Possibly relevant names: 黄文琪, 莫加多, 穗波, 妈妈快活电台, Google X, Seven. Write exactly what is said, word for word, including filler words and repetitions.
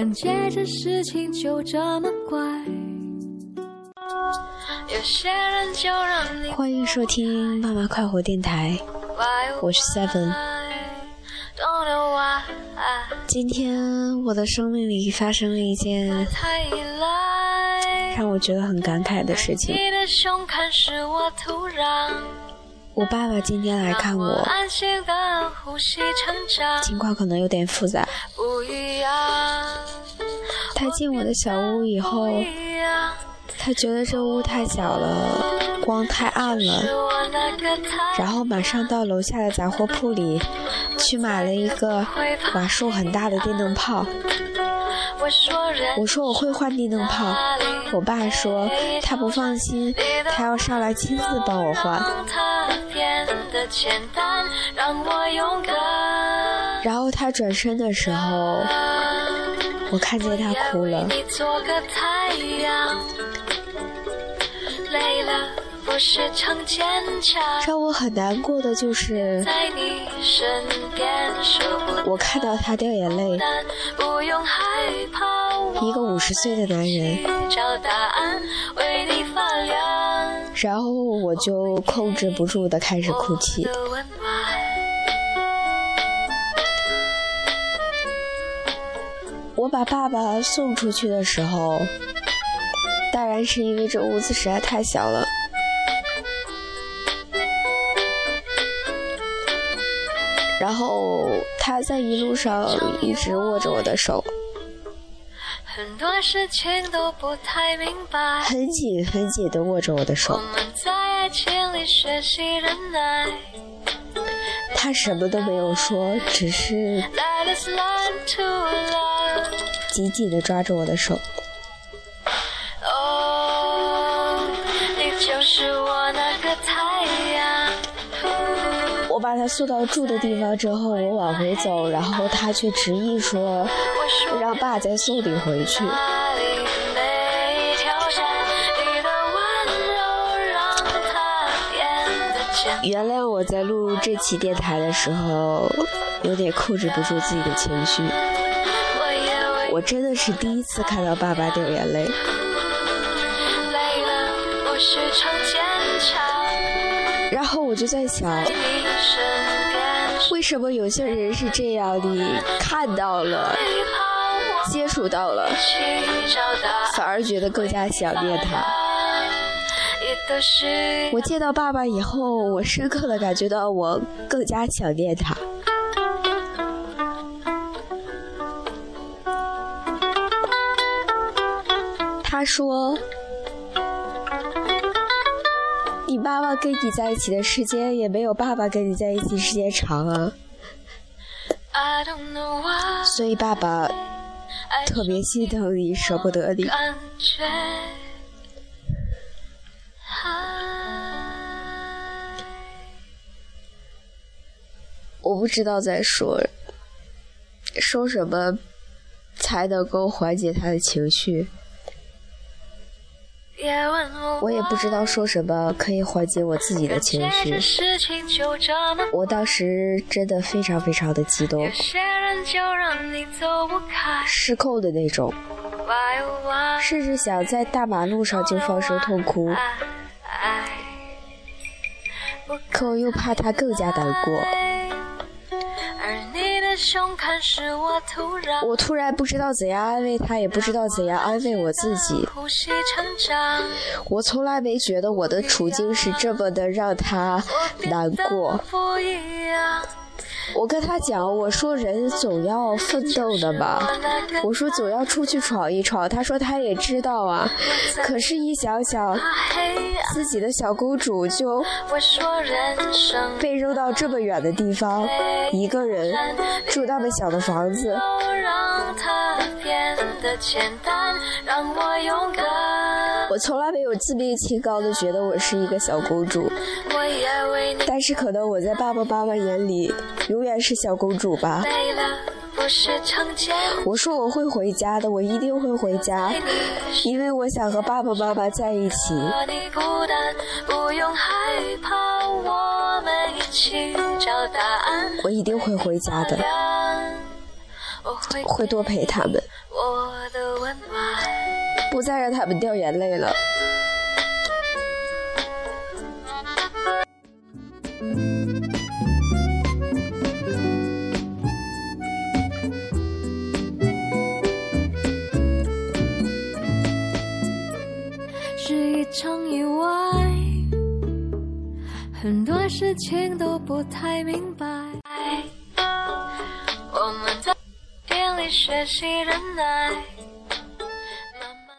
感觉这事情就这么怪。有些人就让你欢迎收听妈妈快活电台，我是 Seven。 今天我的生命里发生了一件让我觉得很感慨的事情。我爸爸今天来看我，情况可能有点复杂。他进我的小屋以后，他觉得这屋太小了，光太暗了，然后马上到楼下的杂货铺里去买了一个瓦数很大的电灯泡。我说我会换电灯泡，我爸说他不放心，他要上来亲自帮我换。然后他转身的时候，我看见他哭了。让我很难过的就是我看到他掉眼泪，一个五十岁的男人。然后我就控制不住的开始哭泣。我把爸爸送出去的时候，当然是因为这屋子实在太小了。然后他在一路上一直握着我的手，很多事情都不太明白，很紧很紧地握着我的手。我们在爱情里学习忍耐。他什么都没有说，只是紧紧地抓着我的手。哦，你就是我那个太阳。我把他送到住的地方之后，我往回走，然后他却执意说让爸再送你回去。原来我在录这期电台的时候有点控制不住自己的情绪，我真的是第一次看到爸爸掉眼泪。然后我就在想，为什么有些人是这样？你看到了，接触到了，反而觉得更加想念他。我见到爸爸以后，我深刻地感觉到我更加想念他。他说，你妈妈跟你在一起的时间也没有爸爸跟你在一起时间长啊，所以爸爸特别心疼你，舍不得你。我不知道在说说什么才能够缓解他的情绪，我也不知道说什么可以缓解我自己的情绪。我当时真的非常非常的激动，失控的那种，甚至想在大马路上就放声痛哭，可我又怕他更加难过。我突然不知道怎样安慰他，也不知道怎样安慰我自己。我从来没觉得我的处境是这么的让他难过。我跟他讲，我说人总要奋斗的嘛，我说总要出去闯一闯。他说他也知道啊，可是一想想自己的小公主就被扔到这么远的地方，一个人住那么小的房子，我从来没有自命清高的觉得我是一个小公主，但是可能我在爸爸妈妈眼里永远是小公主吧。我说我会回家的，我一定会回家，因为我想和爸爸妈妈在一起。我一定会回家的。会多陪他们，不再让他们掉眼泪了。是一场意外，很多事情都不太明白，我们在夜里学习忍耐。